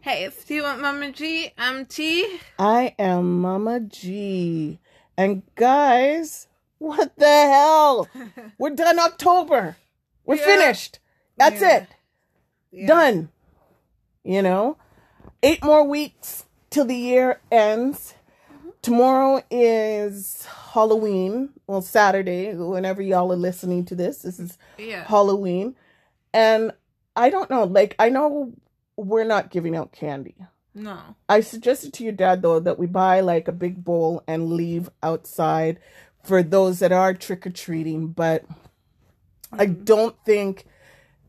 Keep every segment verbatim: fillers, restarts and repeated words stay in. Hey, if you want Mama G, I'm T. I am Mama G. And guys, what the hell? We're done October. We're yeah. finished. That's yeah. it. Yeah. Done. You know, eight more weeks till the year ends. Tomorrow is Halloween, well, Saturday, whenever y'all are listening to this, this is yeah. Halloween. And I don't know, like, I know we're not giving out candy. No. I suggested to your dad, though, that we buy, like, a big bowl and leave outside for those that are trick-or-treating, but mm-hmm. I don't think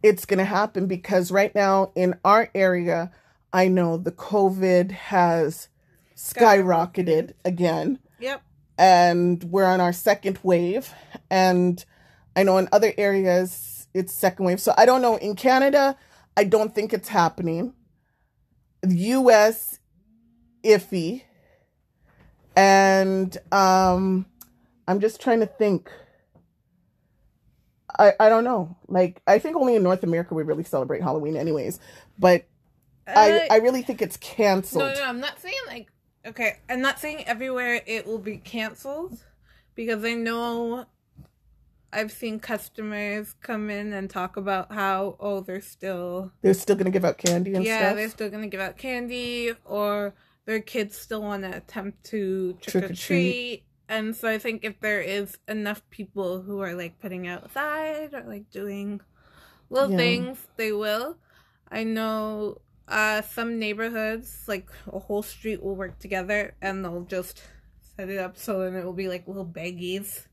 it's going to happen because right now in our area, I know the COVID has skyrocketed again. Yep. And we're on our second wave. And I know in other areas, it's second wave. So I don't know. In Canada, I don't think it's happening. The U S, iffy. And um, I'm just trying to think. I, I don't know. Like, I think only in North America we really celebrate Halloween anyways. But uh, I, I really think it's canceled. No, no, I'm not saying like Okay, I'm not saying everywhere it will be canceled, because I know I've seen customers come in and talk about how, oh, they're still... They're still going to give out candy and yeah, stuff? Yeah, they're still going to give out candy, or their kids still want to attempt to trick-or-treat. Trick and so I think if there is enough people who are, like, putting outside or, like, doing little yeah. things, they will. I know... Uh, some neighborhoods, like a whole street, will work together and they'll just set it up so then it will be like little baggies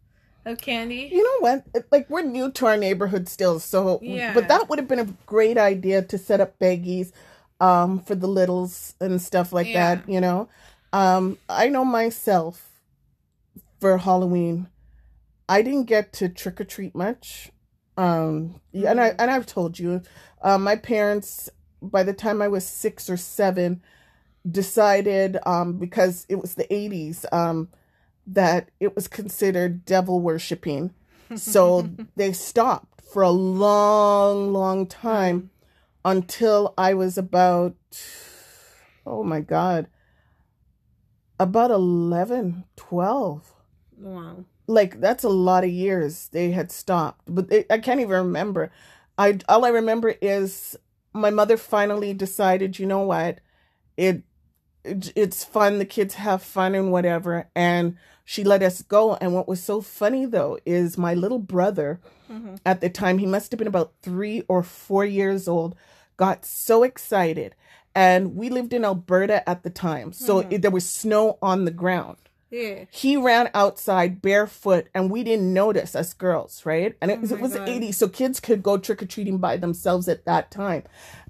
of candy. You know what? It, like we're new to our neighborhood still, so yeah. But that would have been a great idea to set up baggies, um, for the littles and stuff like yeah. that. You know, um, I know myself for Halloween, I didn't get to trick or treat much, um, mm-hmm. and I and I've told you, uh, my parents. By the time I was six or seven, decided, um, because it was the eighties, um, that it was considered devil worshipping. So they stopped for a long, long time until I was about, oh my God, about eleven, twelve. Wow. Like, that's a lot of years they had stopped. But it, I can't even remember. I all I remember is... My mother finally decided, you know what, it, it it's fun. The kids have fun and whatever. And she let us go. And what was so funny, though, is my little brother mm-hmm. at the time, he must have been about three or four years old, got so excited. And we lived in Alberta at the time. So mm-hmm. it, there was snow on the ground. Yeah. He ran outside barefoot and we didn't notice us girls, right? And it, oh it was the eighties, so kids could go trick-or-treating by themselves at that time.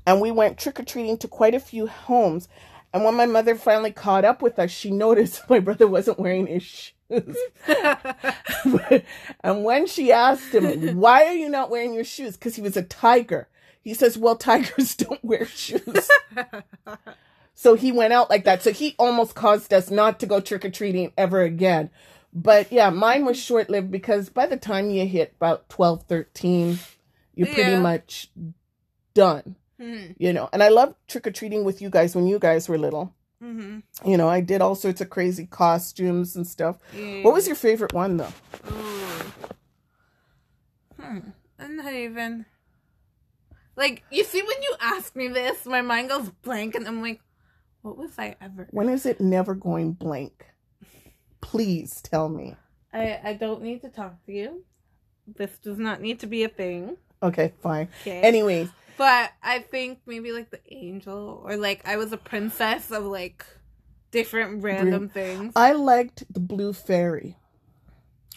And we went trick-or-treating to quite a few homes. And when my mother finally caught up with us, she noticed my brother wasn't wearing his shoes. And when she asked him, why are you not wearing your shoes? Because he was a tiger. He says, well, tigers don't wear shoes. So he went out like that. So he almost caused us not to go trick-or-treating ever again. But yeah, mine was short-lived because by the time you hit about twelve, thirteen, you're yeah. pretty much done. Mm-hmm. You know, and I loved trick-or-treating with you guys when you guys were little. Mm-hmm. You know, I did all sorts of crazy costumes and stuff. Yeah. What was your favorite one, though? Ooh. Hmm. I'm not even... Like, you see, when you ask me this, my mind goes blank and I'm like, what was I ever... When is it never going blank? Please tell me. I, I don't need to talk to you. This does not need to be a thing. Okay, fine. Okay. Anyways. But I think maybe like the angel or like I was a princess of like different random things. I liked the blue fairy.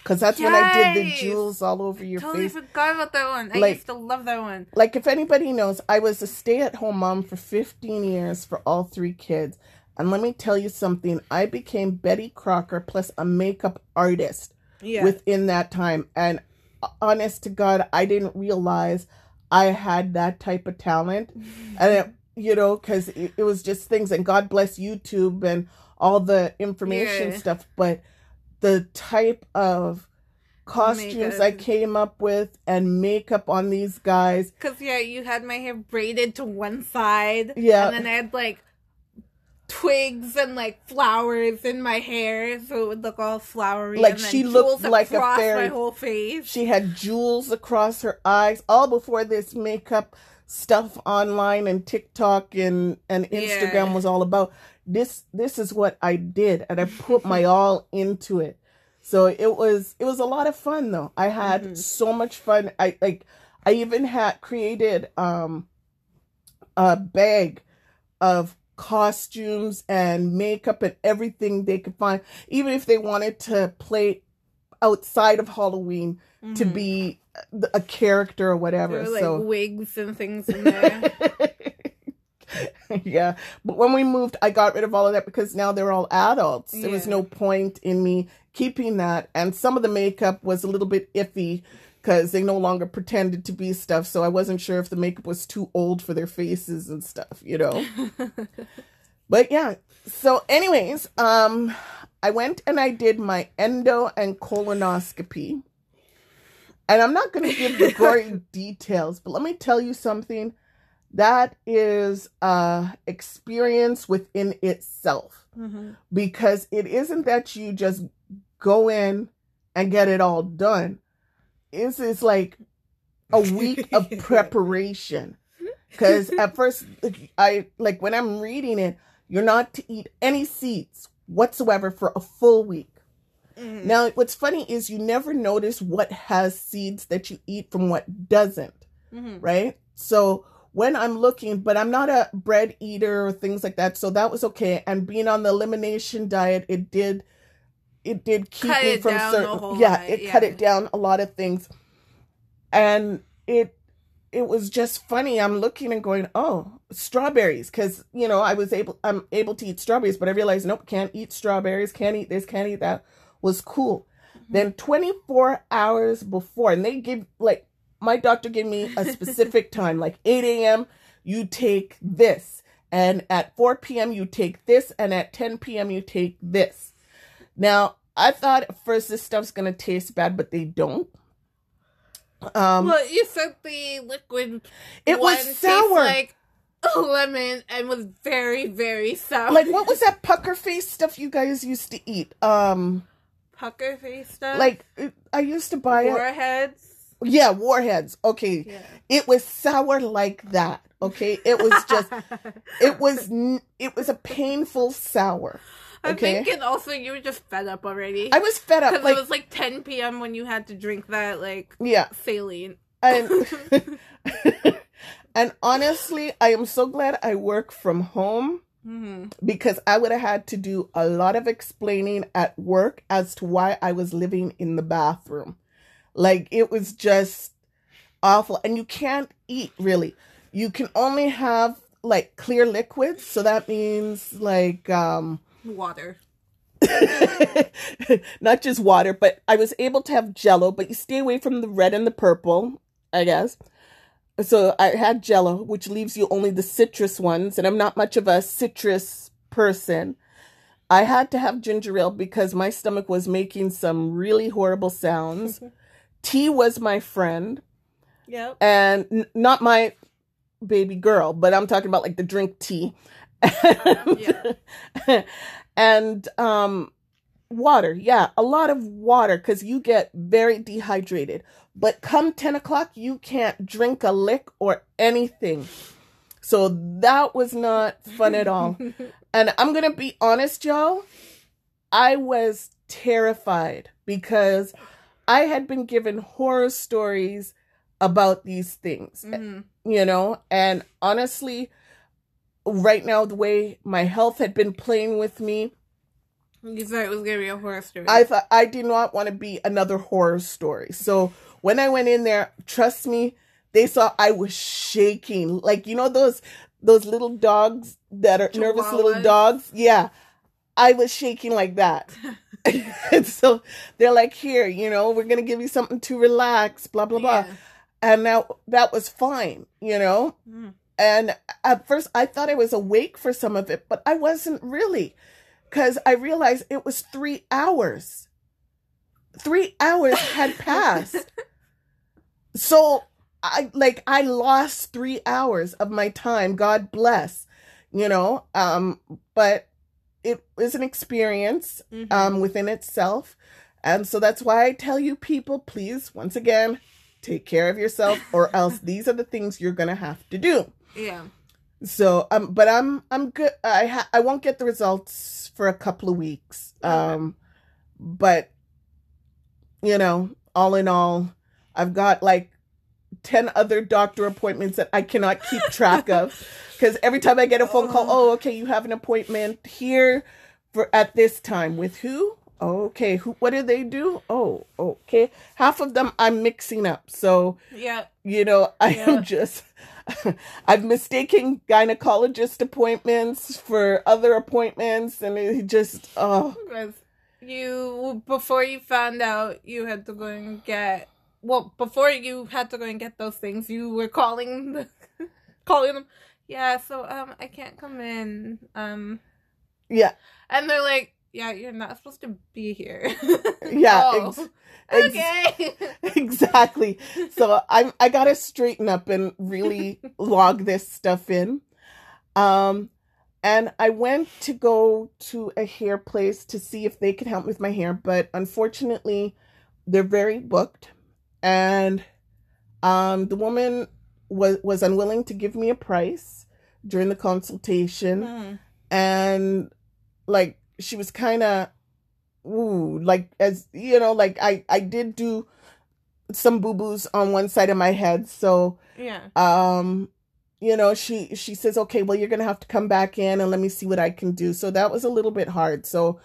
Because that's yes. when I did the jewels all over your totally face. I totally forgot about that one. I like, used to love that one. Like, if anybody knows, I was a stay-at-home mom for fifteen years for all three kids. And let me tell you something. I became Betty Crocker plus a makeup artist yeah. within that time. And honest to God, I didn't realize I had that type of talent. And, it, you know, because it, it was just things. And God bless YouTube and all the information yeah. stuff. But... the type of costumes makeup I came up with and makeup on these guys. Because, yeah, you had my hair braided to one side. Yeah. And then I had, like, twigs and, like, flowers in my hair, so it would look all flowery. Like, and then she looked like a fairy. My whole face. She had jewels across her eyes, all before this makeup stuff online and TikTok and, and Instagram yeah. was all about. This this is what I did, and I put my all into it. So it was it was a lot of fun, though. I had mm-hmm. so much fun. I like I even had created um a bag of costumes and makeup and everything they could find, even if they wanted to play outside of Halloween mm-hmm. to be a character or whatever. There were, like, so wigs and things in there. Yeah, but when we moved, I got rid of all of that because now they're all adults. Yeah. There was no point in me keeping that, and some of the makeup was a little bit iffy because they no longer pretended to be stuff, so I wasn't sure if the makeup was too old for their faces and stuff, you know. But yeah, so anyways, um, I went and I did my endo and colonoscopy, and I'm not going to give the gory details, but let me tell you something. That is an experience within itself mm-hmm. because it isn't that you just go in and get it all done. It's, it's like a week of preparation, because at first, I like when I'm reading it, you're not to eat any seeds whatsoever for a full week. Mm-hmm. Now, what's funny is you never notice what has seeds that you eat from what doesn't, mm-hmm. right? So when I'm looking, but I'm not a bread eater or things like that, so that was okay. And being on the elimination diet, it did, it did keep cut me from certain, yeah, lot. it yeah. cut it down a lot of things. And it, it was just funny. I'm looking and going, oh, strawberries, because you know I was able, I'm able to eat strawberries, but I realized nope, can't eat strawberries, can't eat this, can't eat that. Was cool. Mm-hmm. Then twenty-four hours before, and they give like. My doctor gave me a specific time, like eight a.m., you take this. And at four p.m., you take this. And at ten p.m., you take this. Now, I thought at first this stuff's going to taste bad, but they don't. Um, well, you said the liquid it one was sour. Like a lemon and was very, very sour. Like, what was that pucker face stuff you guys used to eat? Um, pucker face stuff? Like, it, I used to buy Warheads. it. Warheads. Yeah, Warheads. Okay. Yeah. It was sour like that. Okay. It was just, it was, it was a painful sour. Okay? I'm thinking also you were just fed up already. I was fed up. Because like, it was like ten p.m. when you had to drink that, like, yeah. saline. And, and honestly, I am so glad I work from home mm-hmm. because I would have had to do a lot of explaining at work as to why I was living in the bathroom. Like, it was just awful. And you can't eat, really. You can only have, like, clear liquids. So that means, like, um... water. Not just water, but I was able to have Jell-O. But you stay away from the red and the purple, I guess. So I had Jell-O, which leaves you only the citrus ones. And I'm not much of a citrus person. I had to have ginger ale because my stomach was making some really horrible sounds. Tea was my friend. Yep. And n- not my baby girl, but I'm talking about like the drink tea. Um, yeah. And um, water. Yeah. A lot of water because you get very dehydrated. But come ten o'clock, you can't drink a lick or anything. So that was not fun at all. And I'm going to be honest, y'all. I was terrified because I had been given horror stories about these things, mm-hmm. you know, and honestly, right now, the way my health had been playing with me. You thought it was going to be a horror story. I thought I did not want to be another horror story. So when I went in there, trust me, they saw I was shaking. Like, you know, those those little dogs that are Chihuahuas. Nervous little dogs. Yeah. I was shaking like that. And so they're like, here, you know, we're going to give you something to relax, blah, blah, blah. Yeah. And now that was fine, you know. Mm. And at first I thought I was awake for some of it, but I wasn't really. Because I realized it was three hours. Three hours had passed. So I like I lost three hours of my time. God bless, you know. Um, but it was an experience mm-hmm. um, within itself, and so that's why I tell you people, please, once again, take care of yourself, or else these are the things you're gonna have to do. Yeah. So um, but I'm I'm good. I ha- I won't get the results for a couple of weeks. Um, yeah. But you know, all in all, I've got like ten other doctor appointments that I cannot keep track of, because every time I get a phone call, oh, okay, you have an appointment here for at this time with who? Okay, who? What do they do? Oh, okay. Half of them I'm mixing up, so yeah, you know, I yeah. am just I'm mistaking gynecologist appointments for other appointments, and it just oh. You before you found out you had to go and get. Well, before you had to go and get those things, you were calling, the, calling them. Yeah, so um, I can't come in. Um, yeah, and they're like, yeah, you're not supposed to be here. Yeah, oh, ex- okay, ex- exactly. So I'm I gotta straighten up and really log this stuff in. Um, and I went to go to a hair place to see if they could help with my hair, but unfortunately, they're very booked. And um, the woman was was unwilling to give me a price during the consultation. Mm. And, like, she was kind of, ooh, like, as, you know, like, I, I did do some boo-boos on one side of my head. So, yeah. um, you know, she, she says, okay, well, you're going to have to come back in and let me see what I can do. So that was a little bit hard. So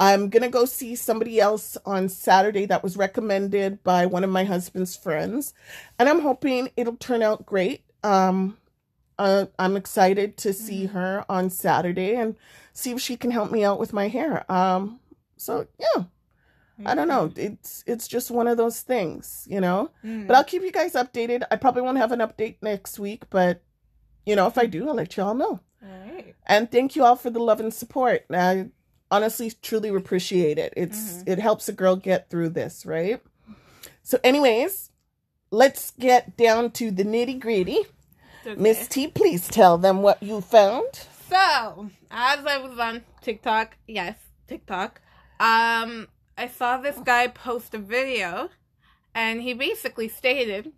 I'm going to go see somebody else on Saturday that was recommended by one of my husband's friends. And I'm hoping it'll turn out great. Um, uh, I'm excited to see mm-hmm. her on Saturday and see if she can help me out with my hair. Um, so, yeah, mm-hmm. I don't know. It's it's just one of those things, you know. Mm-hmm. But I'll keep you guys updated. I probably won't have an update next week. But, you know, if I do, I'll let you all know. All right. And thank you all for the love and support. I, Honestly, truly appreciate it. It's mm-hmm. it helps a girl get through this, right? So, anyways, let's get down to the nitty gritty. Okay. Miss T, please tell them what you found. So, as I was on TikTok, yes, TikTok, um, I saw this guy post a video, and he basically stated,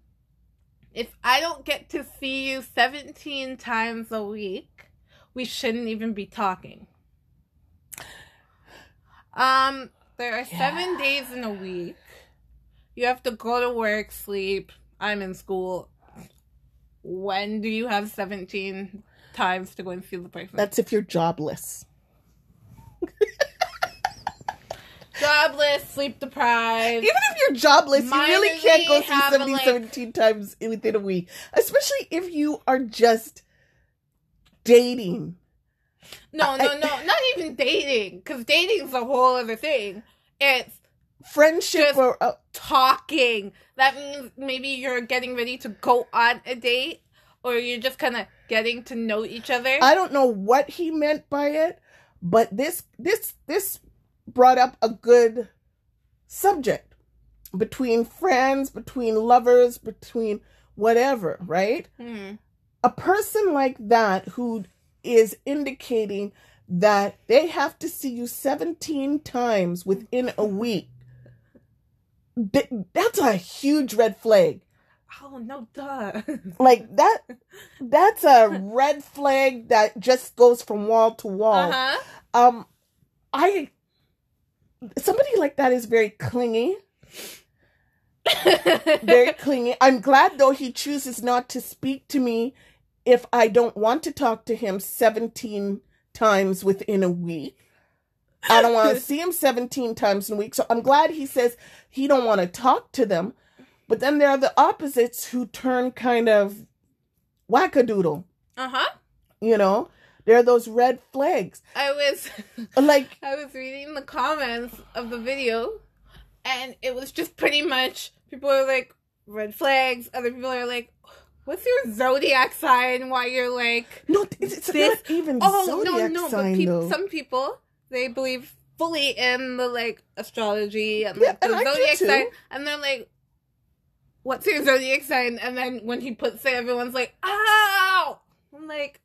"If I don't get to see you seventeen times a week, we shouldn't even be talking." Um, there are seven yeah. days in a week. You have to go to work, sleep. I'm in school. When do you have seventeen times to go and see the person? That's if you're jobless. Jobless, sleep deprived. Even if you're jobless, you really can't go see somebody like seventeen times within a week. Especially if you are just dating. No, no, no, not even dating, because dating's a whole other thing. It's friendship or uh, talking. That means maybe you're getting ready to go on a date, or you're just kind of getting to know each other. I don't know what he meant by it, but this this this brought up a good subject between friends, between lovers, between whatever, right? Mm. A person like that who is indicating that they have to see you seventeen times within a week. That's a huge red flag. Oh, no, duh. Like, that, that's a red flag that just goes from wall to wall. Uh-huh. Um, I, somebody like that is very clingy. Very clingy. I'm glad, though, he chooses not to speak to me if I don't want to talk to him seventeen times within a week. I don't want to see him seventeen times in a week. So I'm glad he says he don't want to talk to them. But then there are the opposites who turn kind of wackadoodle. Uh-huh. You know, there are those red flags. I was like, I was reading the comments of the video, and it was just pretty much people are like, red flags. Other people are like, what's your zodiac sign? Why you're like, no, it's, it's not even oh, zodiac sign. Oh no, no, sign, but pe- some people they believe fully in the, like, astrology and, like, yeah, the and zodiac sign. And they're like, what's your zodiac sign? And then when he puts it, everyone's like, ow! I'm like,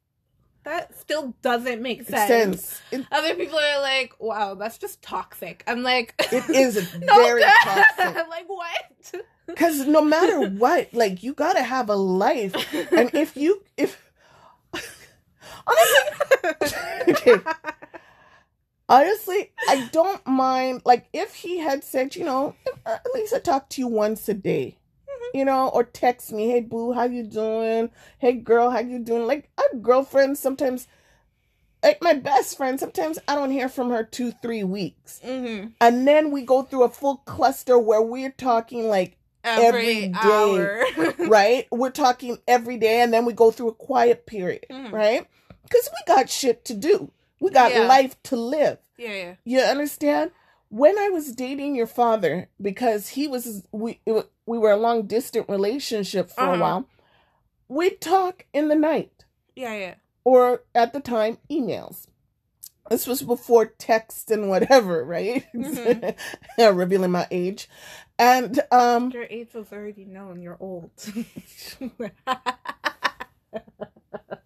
that still doesn't make sense. sense. It, Other people are like, wow, that's just toxic. I'm like... It is very no, toxic. I'm like, what? Because no matter what, like, you gotta have a life. And if you... if Honestly... okay. Honestly, I don't mind... Like, if he had said, you know, at least I talk to you once a day. You know, or text me, hey, boo, how you doing? Hey, girl, how you doing? Like, I have girlfriends sometimes, like, my best friend, sometimes I don't hear from her two, three weeks. Mm-hmm. And then we go through a full cluster where we're talking, like, every, every day. Hour. Right? We're talking every day, and then we go through a quiet period, mm-hmm. right? Because we got shit to do. We got yeah. life to live. Yeah, yeah. You understand? When I was dating your father, because he was, we it, we were a long distance relationship for uh-huh. a while, we'd talk in the night. Yeah, yeah. Or at the time, emails. This was before text and whatever, right? Mm-hmm. Revealing my age. And, um. Your age was already known. You're old.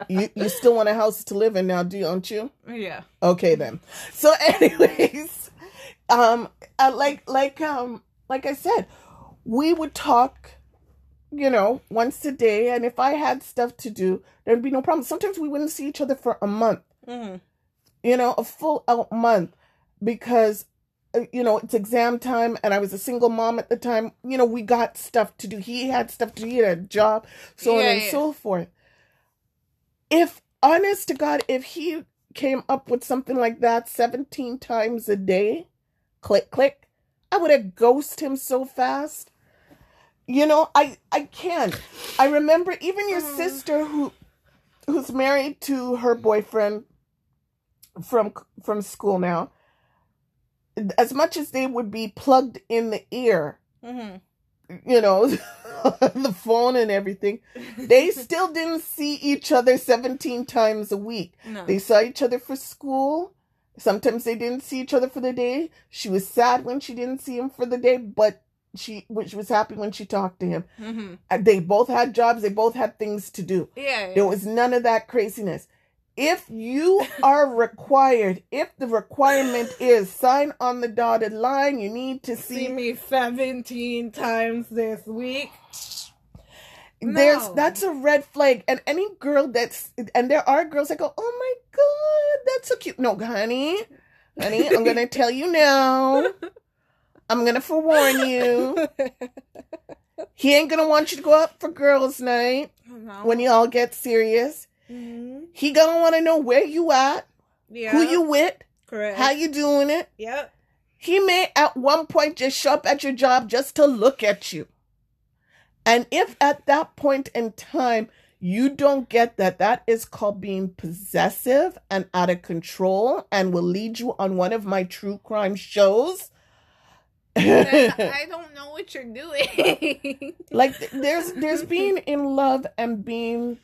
You you still want a house to live in now, don't you? Yeah. Okay, then. So, anyways. Um, I like, like, um, like I said, we would talk, you know, once a day. And if I had stuff to do, there'd be no problem. Sometimes we wouldn't see each other for a month, mm-hmm. you know, a full out month because, you know, it's exam time and I was a single mom at the time. You know, we got stuff to do. He had stuff to do. He had a job, so yeah, on and yeah. so forth. If, honest to God, if he came up with something like that seventeen times a day, click, click, I would have ghosted him so fast. You know, I, I can't. I remember even your um, sister who, who's married to her boyfriend from, from school now, as much as they would be plugged in the ear, mm-hmm. you know, the phone and everything, they still didn't see each other seventeen times a week. No. They saw each other for school. Sometimes they didn't see each other for the day. She was sad when she didn't see him for the day, but she, she was happy when she talked to him. Mm-hmm. They both had jobs. They both had things to do. Yeah, yeah. There was none of that craziness. If you are required, if the requirement is sign on the dotted line, you need to see, see me seventeen times this week. There's no. That's a red flag. And any girl that's, and there are girls that go, oh my God, that's so cute. No, honey, honey, I'm going to tell you now. I'm going to forewarn you. He ain't going to want you to go out for girls night no. when you all get serious. Mm-hmm. He gonna want to know where you at, yeah. who you with, correct, how you doing it. Yep. He may at one point just show up at your job just to look at you. And if at that point in time you don't get that, that is called being possessive and out of control and will lead you on one of my true crime shows. I don't know what you're doing. Like there's there's being in love and being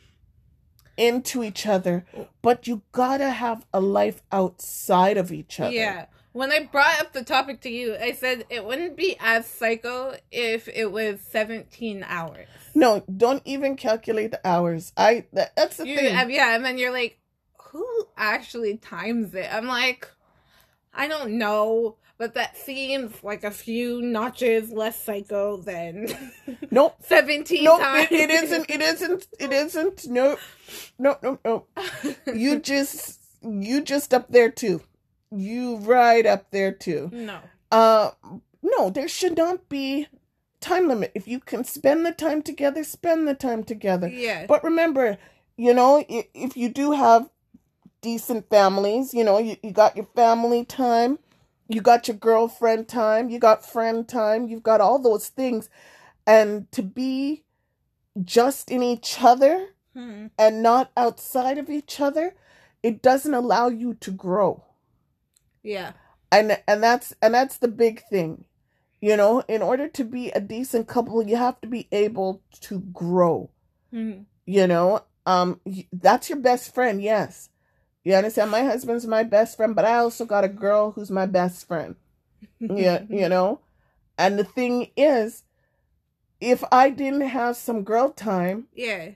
into each other, but you gotta have a life outside of each other. Yeah. When I brought up the topic to you, I said it wouldn't be as psycho if it was seventeen hours. No, don't even calculate the hours. I that, that's the you, thing. Yeah, and then you're like, who actually times it? I'm like, I don't know, but that seems like a few notches less psycho than nope. seventeen nope, times. It, it isn't. It isn't. It isn't. No, no, no, no. You just, you just up there too. You right up there too. No. Uh, no. There should not be time limit. If you can spend the time together, spend the time together. Yeah. But remember, you know, if you do have decent families, you know, you, you got your family time, you got your girlfriend time, you got friend time, you've got all those things. And to be just in each other hmm. and not outside of each other, it doesn't allow you to grow. Yeah. And and that's and that's the big thing. You know, in order to be a decent couple, you have to be able to grow. Mm-hmm. You know, um that's your best friend, yes. You understand? My husband's my best friend, but I also got a girl who's my best friend. Yeah, you know? And the thing is, if I didn't have some girl time, yeah,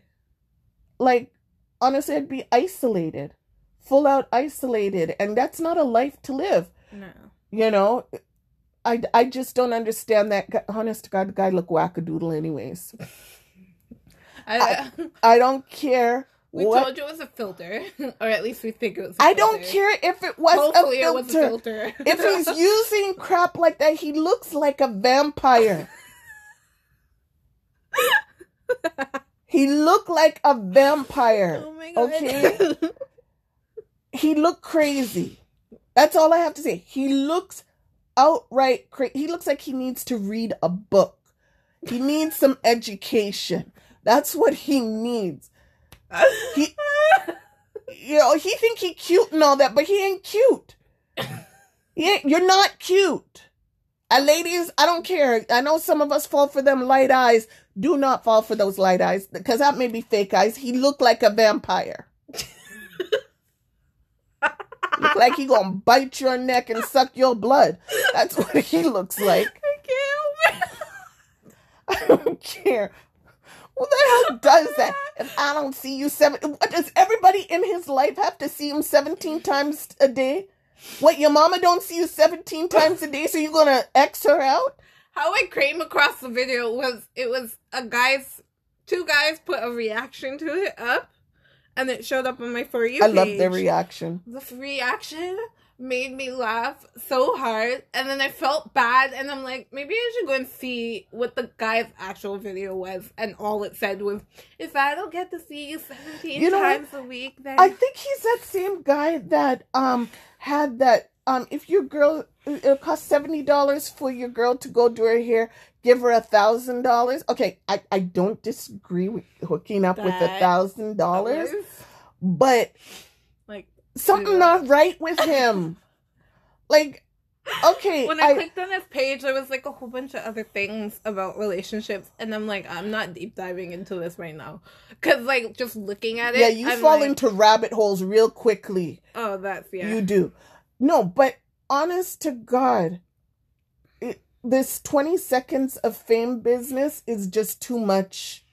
like, honestly, I'd be isolated, full out isolated. And that's not a life to live. No. You know? I, I just don't understand that. Honest to God, the guy look wackadoodle anyways. I, I, I don't care. We what? told you it was a filter, or at least we think it was a filter. I don't care if it was Hopefully a filter. It was a filter. If he's using crap like that, he looks like a vampire. He looked like a vampire. Oh my God. Okay? He looked crazy. That's all I have to say. He looks outright crazy. He looks like he needs to read a book. He needs some education. That's what he needs. He, you know, he think he cute and all that, but he ain't cute. He ain't, you're not cute. And ladies, I don't care. I know some of us fall for them light eyes. Do not fall for those light eyes, because that may be fake eyes. He looked like a vampire. Look like he gonna bite your neck and suck your blood. That's what he looks like. I can't. I don't care. Who the hell does that? If I don't see you seven, what does everybody in his life have to see him seventeen times a day? What, your mama don't see you seventeen times a day, so you're gonna X her out? How I came across the video was, it was a guy's, two guys put a reaction to it up, and it showed up on my For You page. I love the reaction. The reaction made me laugh so hard, and then I felt bad, and I'm like, maybe I should go and see what the guy's actual video was, and all it said was, if I don't get to see you seventeen you know times what? a week, then... I think he's that same guy that um had that, um if your girl, it'll cost seventy dollars for your girl to go do her hair, give her a thousand dollars. Okay, I, I don't disagree with hooking up that with a thousand dollars, but... Something yeah. not right with him. Like, okay. When I, I clicked on his page, there was like a whole bunch of other things about relationships. And I'm like, I'm not deep diving into this right now. Because, like, just looking at it. Yeah, you I'm fall like, into rabbit holes real quickly. Oh, that's, yeah. You do. No, but honest to God, it, this twenty seconds of fame business is just too much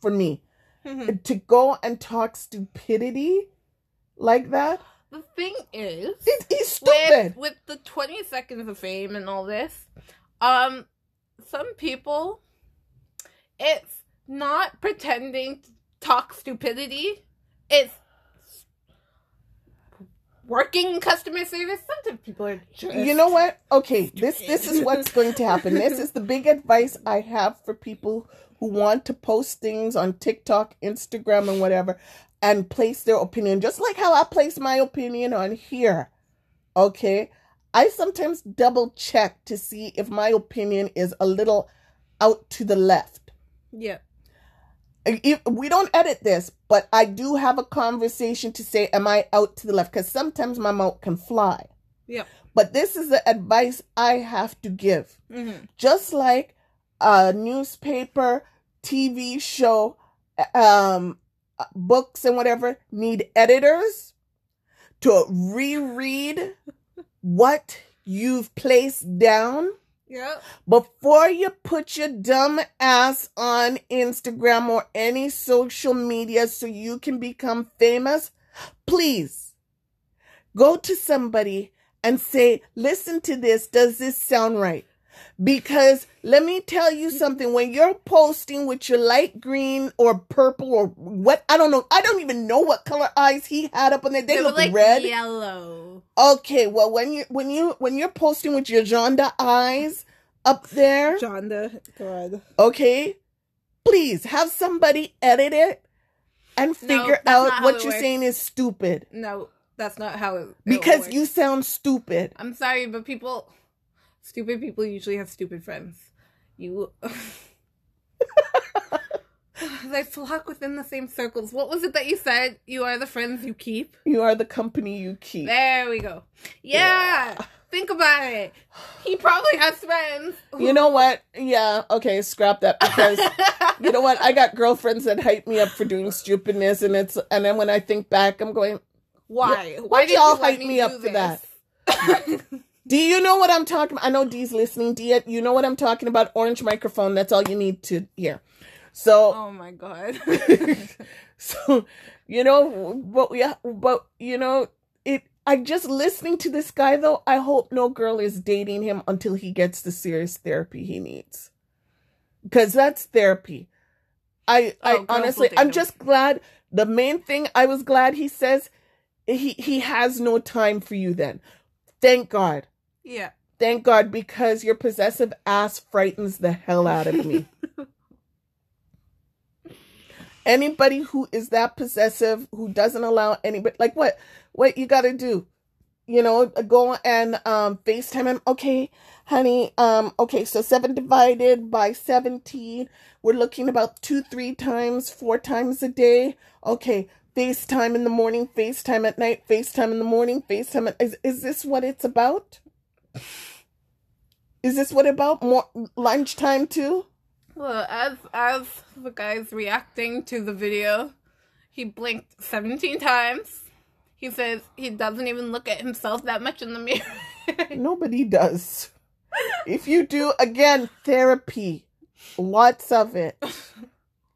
for me. Mm-hmm. To go and talk stupidity like that. The thing is, it, he's stupid. With, with the twenty seconds of fame and all this, um, some people, it's not pretending to talk stupidity. It's working customer service. Sometimes people are just... You know what? Okay, stupid. this this is what's going to happen. This is the big advice I have for people who want to post things on TikTok, Instagram, and whatever, and place their opinion, just like how I place my opinion on here, okay? I sometimes double check to see if my opinion is a little out to the left. Yeah. If, we don't edit this, but I do have a conversation to say, am I out to the left? Because sometimes my mouth can fly. Yeah. But this is the advice I have to give. Mm-hmm. Just like a newspaper, T V show, um... books and whatever need editors to reread what you've placed down yep. before you put your dumb ass on Instagram or any social media so you can become famous. Please go to somebody and say, listen to this. Does this sound right? Because let me tell you something, when you're posting with your light green or purple or what, I don't know. I don't even know what color eyes he had up on there. They, they look like red. Yellow. Okay, well, when you when you when you're posting with your Jonda eyes up there. Jonda, God. Okay. Please have somebody edit it and figure no, out what you're works. saying is stupid. No, that's not how it, it Because works. You sound stupid. I'm sorry, but people Stupid people usually have stupid friends. You... They flock within the same circles. What was it that you said? You are the friends you keep? You are the company you keep. There we go. Yeah! yeah. Think about it. He probably has friends. You know what? Yeah, okay, scrap that. Because, you know what? I got girlfriends that hype me up for doing stupidness. And it's and then when I think back, I'm going, Why? Why, Why do y'all hype me up for that? Do you know what I'm talking about? I know Dee's listening. Dee, you know what I'm talking about? Orange microphone. That's all you need to hear. So. Oh my God. So, you know, but yeah, but you know, it. I just listening to this guy though. I hope no girl is dating him until he gets the serious therapy he needs, because that's therapy. I, oh, I honestly, I'm just glad. The main thing I was glad he says, he he has no time for you then. Thank God. Yeah. Thank God, because your possessive ass frightens the hell out of me. Anybody who is that possessive, who doesn't allow anybody, like what, what you got to do, you know, go and um, FaceTime him. Okay, honey. Um, okay. So seven divided by seventeen, we're looking about two, three times, four times a day. Okay. FaceTime in the morning, FaceTime at night, FaceTime in the morning, FaceTime at, is is this what it's about? Is this what about? More lunchtime too? Well, as as the guy's reacting to the video, he blinked seventeen times. He says he doesn't even look at himself that much in the mirror. Nobody does. If you do, again, therapy. Lots of it.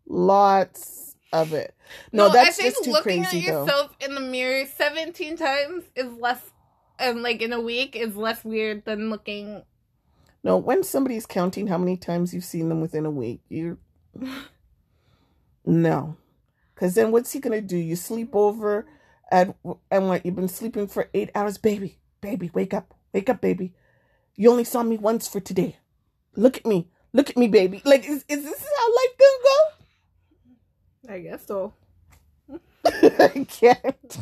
Lots of it. No, no that's just too crazy, though. I think looking at yourself in the mirror seventeen times is less, and like in a week is less weird than looking. No, when somebody's counting how many times you've seen them within a week, you no, because then what's he gonna do? You sleep over at and what? You've been sleeping for eight hours, baby, baby, wake up, wake up, baby. You only saw me once for today. Look at me, look at me, baby. Like, is is this how life gonna go? I guess so. I can't.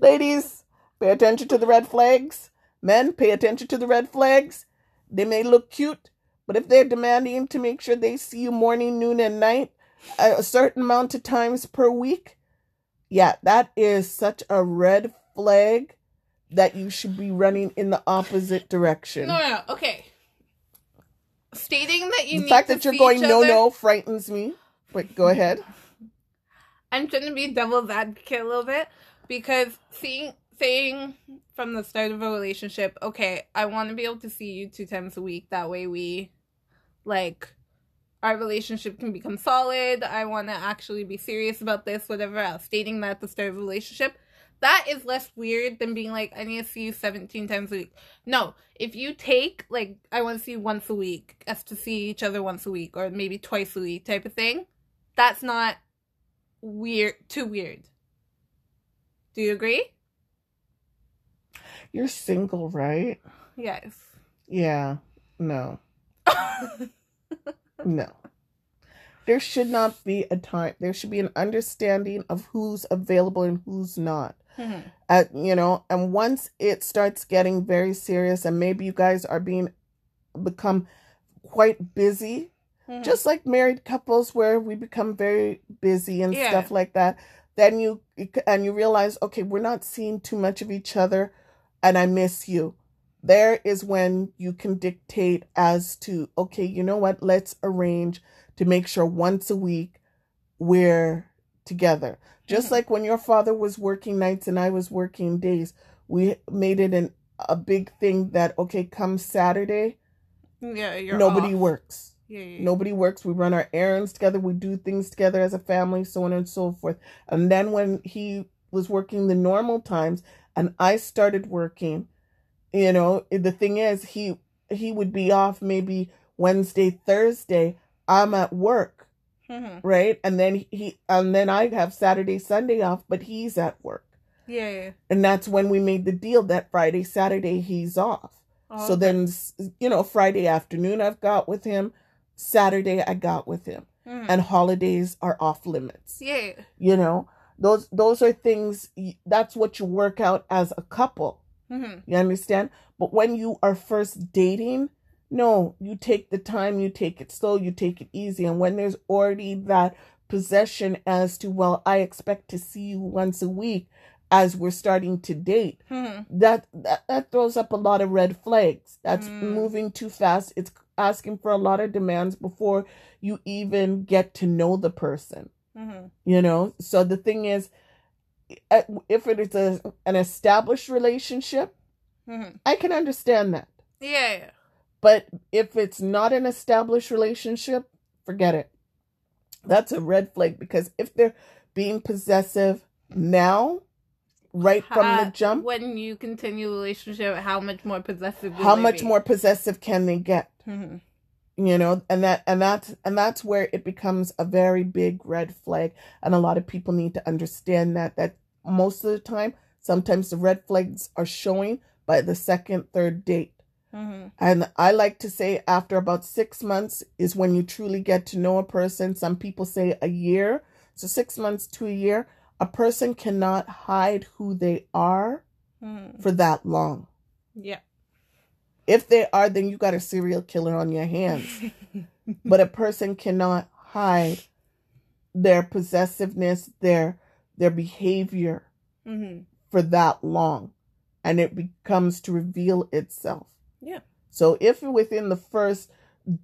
Ladies, pay attention to the red flags. Men, pay attention to the red flags. They may look cute, but if they're demanding to make sure they see you morning, noon, and night a certain amount of times per week, yeah, that is such a red flag that you should be running in the opposite direction. No, no, no. Okay. Stating that you the need to see the fact that you're going no, other... no frightens me. Wait, go ahead. I'm trying to be devil's advocate a little bit, because seeing, saying from the start of a relationship, okay, I want to be able to see you two times a week. That way we, like, our relationship can become solid. I want to actually be serious about this, whatever else. Stating that at the start of a relationship, that is less weird than being like, I need to see you seventeen times a week. No, if you take, like, I want to see you once a week, us to see each other once a week, or maybe twice a week type of thing, that's not weird, too weird. Do you agree? You're single, right? Yes. Yeah. No. No. There should not be a time. There should be an understanding of who's available and who's not. Mm-hmm. Uh, you know, and once it starts getting very serious and maybe you guys are being become quite busy, mm-hmm. just like married couples where we become very busy and yeah. stuff like that. Then you, and you realize, okay, we're not seeing too much of each other and I miss you. There is when you can dictate as to, okay, you know what, let's arrange to make sure once a week we're together. Just mm-hmm. like when your father was working nights and I was working days, we made it an, a big thing that, okay, come Saturday, yeah, you're nobody off. works. Yeah, yeah, yeah. Nobody works. We run our errands together. We do things together as a family, so on and so forth. And then when he was working the normal times and I started working, you know, the thing is, he he would be off maybe Wednesday, Thursday. I'm at work, mm-hmm. right? And then he and then I have Saturday, Sunday off, but he's at work. Yeah, yeah. And that's when we made the deal that Friday, Saturday, he's off. Oh, so okay. Then, you know, Friday afternoon I've got with him. Saturday I got with him, mm. and holidays are off limits. Yeah, you know, those those are things. That's what you work out as a couple. Mm-hmm. You understand? But when you are first dating, no, you take the time, you take it slow, you take it easy. And when there's already that possession as to, well, I expect to see you once a week as we're starting to date, mm-hmm. that, that that throws up a lot of red flags. That's mm. moving too fast. It's asking for a lot of demands before you even get to know the person, mm-hmm. you know? So the thing is, if it is a, an established relationship, mm-hmm. I can understand that. Yeah, yeah. But if it's not an established relationship, forget it. That's a red flag, because if they're being possessive now, right how, from the jump, when you continue a relationship, how much more possessive? How much be? more possessive can they get? Mm-hmm. You know, and that and that's and that's where it becomes a very big red flag, and a lot of people need to understand that that most of the time, sometimes the red flags are showing by the second, third date. Mm-hmm. And I like to say after about six months is when you truly get to know a person. Some people say a year. So six months to a year, a person cannot hide who they are mm. for that long. Yeah. If they are, then you got a serial killer on your hands. But a person cannot hide their possessiveness, their their behavior mm-hmm. for that long. And it becomes to reveal itself. Yeah. So if within the first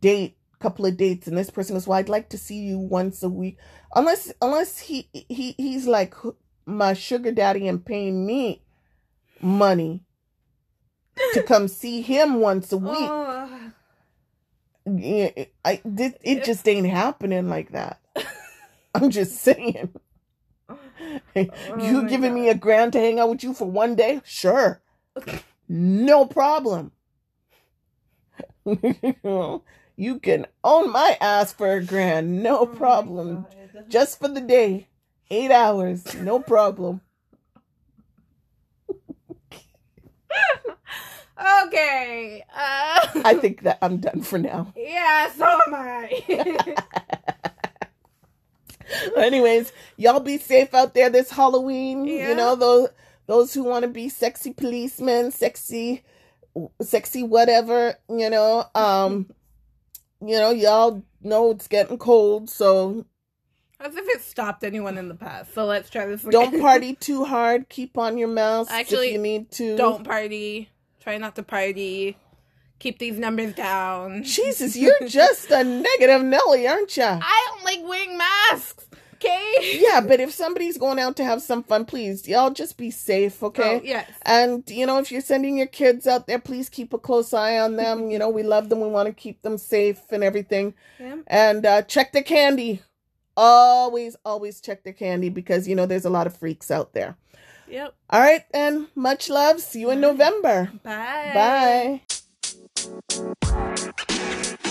date, couple of dates, and this person goes, well, I'd like to see you once a week. Unless unless he he he's like my sugar daddy and paying me money to come see him once a week. Oh. It, I, it, it just ain't happening like that. I'm just saying. Oh, you giving God. me a grand to hang out with you for one day? Sure. No problem. You can own my ass for a grand. No oh problem. Just for the day. Eight hours. No problem. Okay. Uh, I think that I'm done for now. Yeah, so am I. Anyways, y'all be safe out there this Halloween. Yeah. You know, those those who want to be sexy policemen, sexy, sexy whatever, you know. Um, you know, y'all know it's getting cold, so. As if it stopped anyone in the past, so let's try this again. Don't party too hard. Keep on your masks Actually, if you need to. Don't party. Try not to party. Keep these numbers down. Jesus, you're just a negative Nelly, aren't you? I don't like wearing masks, okay? Yeah, but if somebody's going out to have some fun, please, y'all just be safe, okay? Oh, yes. And, you know, if you're sending your kids out there, please keep a close eye on them. You know, we love them. We want to keep them safe and everything. Yeah. And uh, check the candy. Always, always check the candy because, you know, there's a lot of freaks out there. Yep. All right, and much love. See you in November. Bye. Bye.